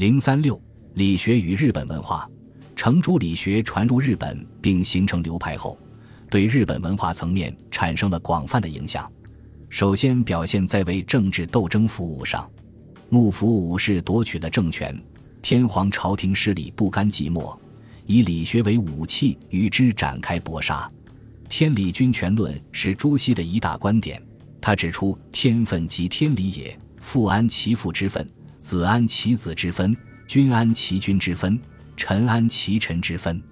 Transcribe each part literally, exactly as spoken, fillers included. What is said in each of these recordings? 零三六理学与日本文化。程朱理学传入日本并形成流派后，对日本文化层面产生了广泛的影响。首先表现在为政治斗争服务上，幕府武士夺取了政权，天皇朝廷势力不甘寂寞，以理学为武器与之展开搏杀。天理君权论是朱熹的一大观点，他指出天分即天理也，父安其父之分，子安其子之分，君安其君之分，臣安其臣之分。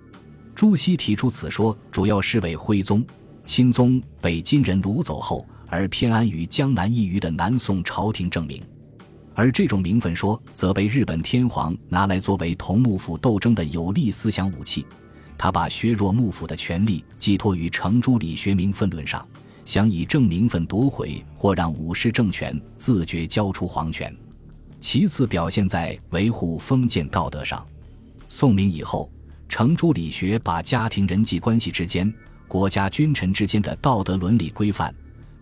朱熹提出此说，主要是为徽宗、钦宗被金人掳走后而偏安于江南一隅的南宋朝廷证明，而这种名分说则被日本天皇拿来作为同幕府斗争的有力思想武器。他把削弱幕府的权力寄托于程朱理学名分论上，想以正名分夺回或让武士政权自觉交出皇权。其次表现在维护封建道德上。宋明以后，程朱理学把家庭人际关系之间、国家君臣之间的道德伦理规范，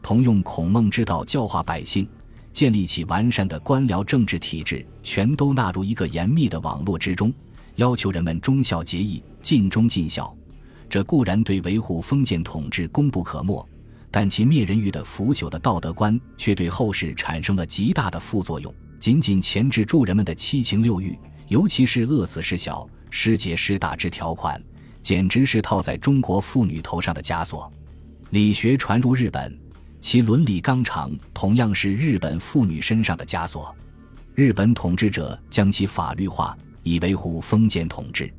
同用孔孟之道教化百姓，建立起完善的官僚政治体制，全都纳入一个严密的网络之中，要求人们忠孝节义、尽忠尽孝。这固然对维护封建统治功不可没，但其灭人欲的腐朽的道德观却对后世产生了极大的副作用，仅仅钳制住人们的七情六欲，尤其是饿死事小、失节失大之条款，简直是套在中国妇女头上的枷锁。理学传入日本，其伦理纲常同样是日本妇女身上的枷锁。日本统治者将其法律化，以维护封建统治。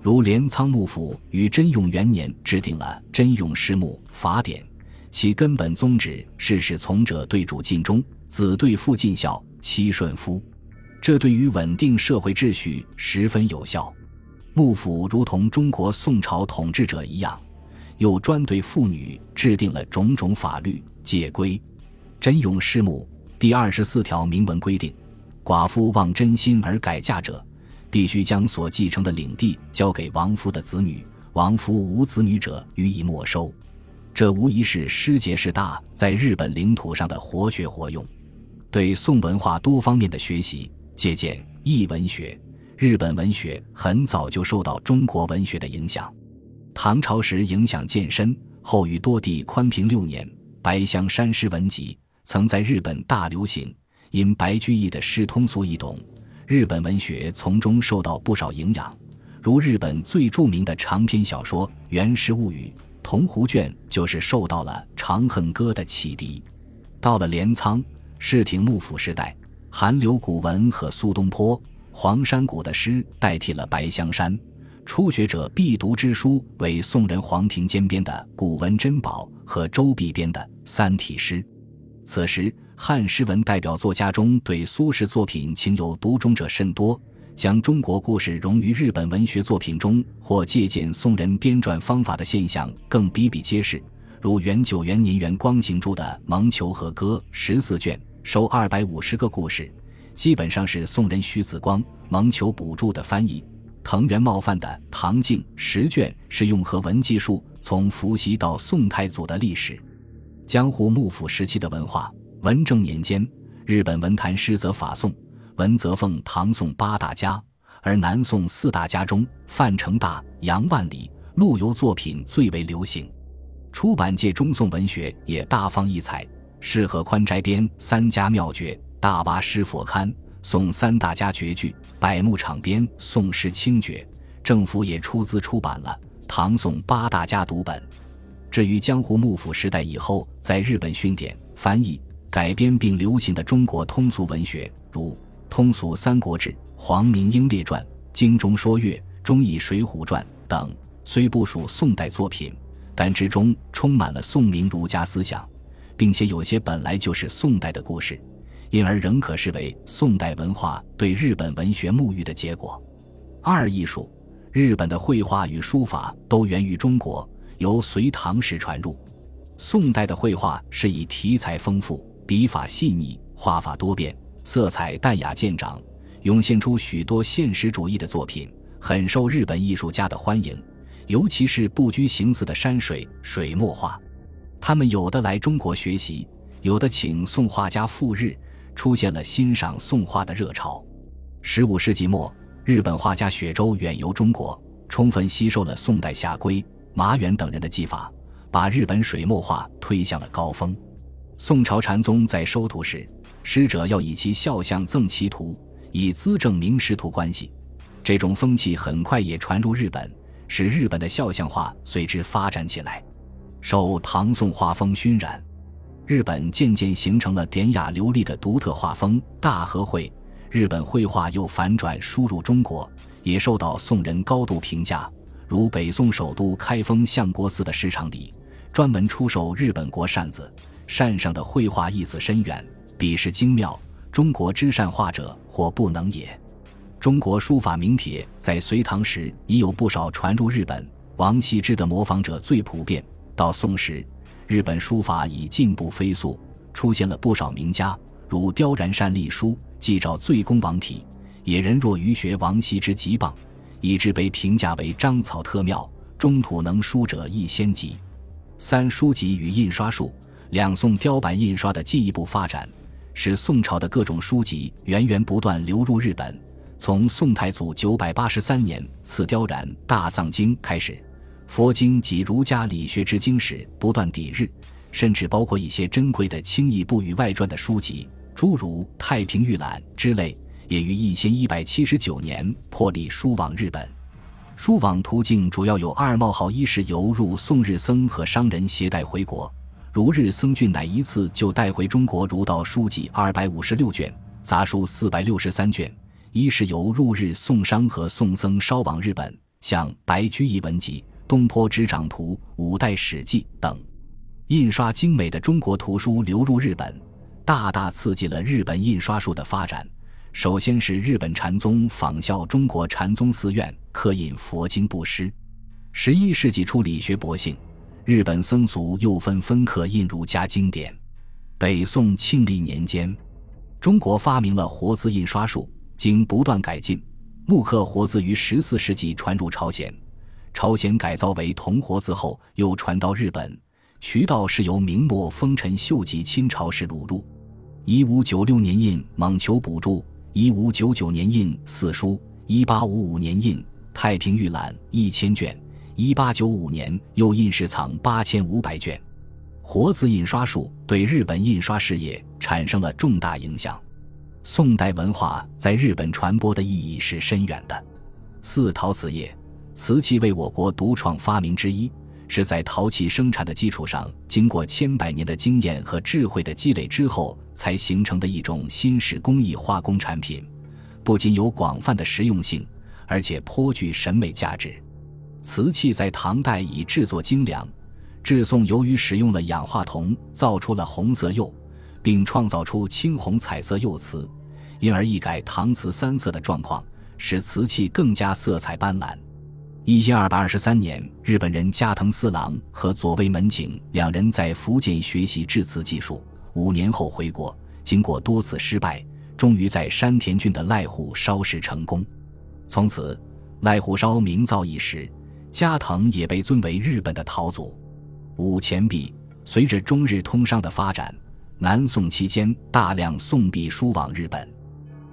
如镰仓幕府于贞永元年制定了《贞永十目法典》，其根本宗旨是使从者对主尽忠，子对父尽孝，妻顺夫。这对于稳定社会秩序十分有效。幕府如同中国宋朝统治者一样，又专对妇女制定了种种法律戒规。贞永十目第二十四条明文规定，寡妇忘真心而改嫁者，必须将所继承的领地交给亡夫的子女，亡夫无子女者予以没收。这无疑是失节失大在日本领土上的活学活用。对宋文化多方面的学习借鉴，异文学、日本文学很早就受到中国文学的影响。唐朝时影响渐深，后于多地宽平六年，白香山诗文集曾在日本大流行，因白居易的诗通俗易懂，日本文学从中受到不少营养。如日本最著名的长篇小说《源氏物语》桐湖卷就是受到了《长恨歌》的启迪。到了镰仓、室町幕府时代，韩流古文和苏东坡、黄山谷的诗代替了白香山，初学者必读之书为宋人黄庭坚编的《古文珍宝》和周必编的《三体诗》。此时汉诗文代表作家中对苏轼作品情有独钟者甚多，将中国故事融于日本文学作品中或借鉴宋人编撰方法的现象更比比皆是。如元九元年元光行著的《蒙求和歌》十四卷，收二百五十个故事，基本上是宋人徐子光、蒙求补助的翻译。藤原茂范的《唐镜》十卷是用和文技术从伏羲到宋太祖的历史。江户幕府时期的文化，文政年间，日本文坛诗则法宋，文则奉唐宋八大家，而南宋四大家中，范成大、杨万里、陆游作品最为流行。出版界中宋文学也大放异彩，适合宽斋编三家妙诀、大洼诗佛龛、宋三大家绝句、百慕场编宋诗清绝。政府也出资出版了唐宋八大家读本。至于江湖幕府时代以后在日本训典、翻译、改编并流行的中国通俗文学，如通俗三国志、黄明英列传、京中说岳、忠义水浒传等，虽不属宋代作品，但之中充满了宋明儒家思想，并且有些本来就是宋代的故事，因而仍可视为宋代文化对日本文学沐浴的结果。二、艺术。日本的绘画与书法都源于中国，由隋唐时传入。宋代的绘画是以题材丰富、笔法细腻、画法多变、色彩淡雅见长，涌现出许多现实主义的作品，很受日本艺术家的欢迎，尤其是不拘形似的山水、水墨画。他们有的来中国学习，有的请宋画家赴日，出现了欣赏宋画的热潮。十五世纪末，日本画家雪舟远游中国，充分吸收了宋代夏圭、马远等人的技法，把日本水墨画推向了高峰。宋朝禅宗在收徒时，师者要以其肖像赠其徒，以资证明师徒关系。这种风气很快也传入日本，使日本的肖像画随之发展起来。受唐宋画风熏染，日本渐渐形成了典雅流利的独特画风。大和会、日本绘画又反转输入中国，也受到宋人高度评价。如北宋首都开封相国寺的市场里，专门出售日本国扇子，扇上的绘画意思深远，笔势精妙，中国之善画者或不能也。中国书法名帖在隋唐时已有不少传入日本，王羲之的模仿者最普遍。到宋时，日本书法已进步飞速，出现了不少名家，如雕然善隶书，既照最公王体，也人若愚学王羲之极棒，以致被评价为章草特妙，中土能书者亦先集。三、书籍与印刷术。两宋雕版印刷的进一步发展，使宋朝的各种书籍源源不断流入日本。从宋太祖九百八十三年赐雕然《大藏经》开始，佛经及儒家理学之经史不断抵日，甚至包括一些珍贵的轻易不与外传的书籍，诸如《太平御览》之类，也于一千一百七十九年破例输往日本。输往途径主要有二：冒号一是由入宋日僧和商人携带回国，如日僧俊乃一次就带回中国儒道书籍二百五十六卷，杂书四百六十三卷；一是由入日宋商和宋僧捎往日本，像《白居易文集》《东坡之掌图》《五代史记》等。印刷精美的中国图书流入日本，大大刺激了日本印刷术的发展。首先是日本禅宗仿效中国禅宗寺院刻印佛经布施。十一世纪初理学博兴，日本僧俗又纷纷刻印儒家经典。北宋庆历年间，中国发明了活字印刷术，经不断改进，木刻活字于十四世纪传入朝鲜，朝鲜改造为铜活字后又传到日本，渠道是由明末丰臣秀吉侵朝时掳入。一五九六年印《蒙求补注》，一五九九年印《四书》，一八五五年印《太平御览》一千卷，一八九五年又印世藏八千五百卷。活字印刷术对日本印刷事业产生了重大影响。宋代文化在日本传播的意义是深远的。四、陶瓷业。瓷器为我国独创发明之一，是在陶器生产的基础上，经过千百年的经验和智慧的积累之后才形成的一种新式工艺化工产品，不仅有广泛的实用性，而且颇具审美价值。瓷器在唐代以制作精良，至宋由于使用了氧化铜，造出了红色釉，并创造出青红彩色釉瓷，因而一改唐瓷三色的状况，使瓷器更加色彩斑斓。一千二百二十三年，日本人加藤四郎和佐为门景两人在福建学习制瓷技术，五年后回国，经过多次失败，终于在山田郡的濑户烧时成功。从此，濑户烧名噪一时，加藤也被尊为日本的陶祖。五、钱币。随着中日通商的发展，南宋期间大量宋币输往日本。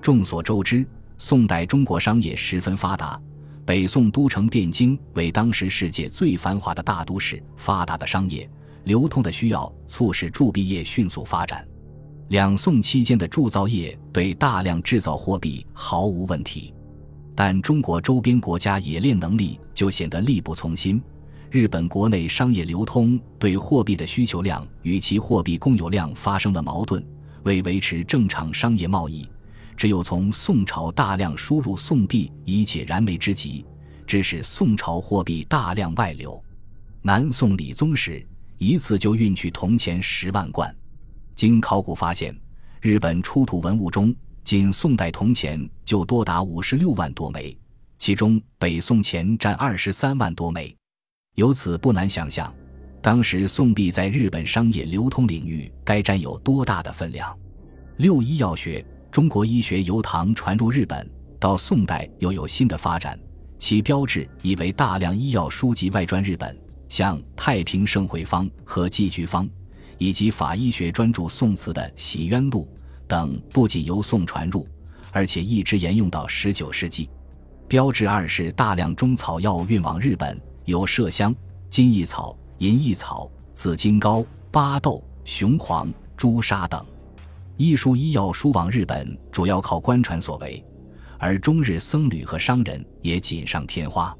众所周知，宋代中国商业十分发达，北宋都城汴京为当时世界最繁华的大都市，发达的商业流通的需要促使铸币业迅速发展。两宋期间的铸造业对大量制造货币毫无问题，但中国周边国家冶炼能力就显得力不从心。日本国内商业流通对货币的需求量与其货币供有量发生了矛盾，为维持正常商业贸易，只有从宋朝大量输入宋币以解燃眉之急，致使宋朝货币大量外流。南宋理宗时，一次就运去铜钱十万贯。经考古发现，日本出土文物中，仅宋代铜钱就多达五十六万多枚，其中北宋钱占二十三万多枚。由此不难想象，当时宋币在日本商业流通领域该占有多大的分量。六、医药学。中国医学由唐传入日本，到宋代又有新的发展，其标志已为大量医药书籍外传日本，像《太平盛会方》和《寄居方》，以及法医学专著宋词的《洗冤录》等，不仅由宋传入，而且一直沿用到十九世纪。标志二是大量中草药物运往日本，有麝香、金翼草、银翼草、紫金膏、巴豆、雄黄、朱砂等。医术医药输往日本主要靠官船所为，而中日僧侣和商人也锦上添花。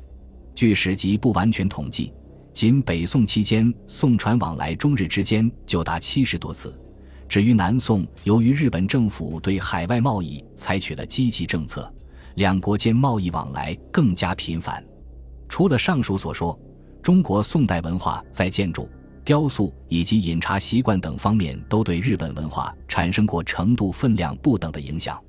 据史籍不完全统计，仅北宋期间宋船往来中日之间就达七十多次。至于南宋，由于日本政府对海外贸易采取了积极政策，两国间贸易往来更加频繁。除了上述所说，中国宋代文化在建筑、雕塑以及饮茶习惯等方面都对日本文化产生过程度分量不等的影响。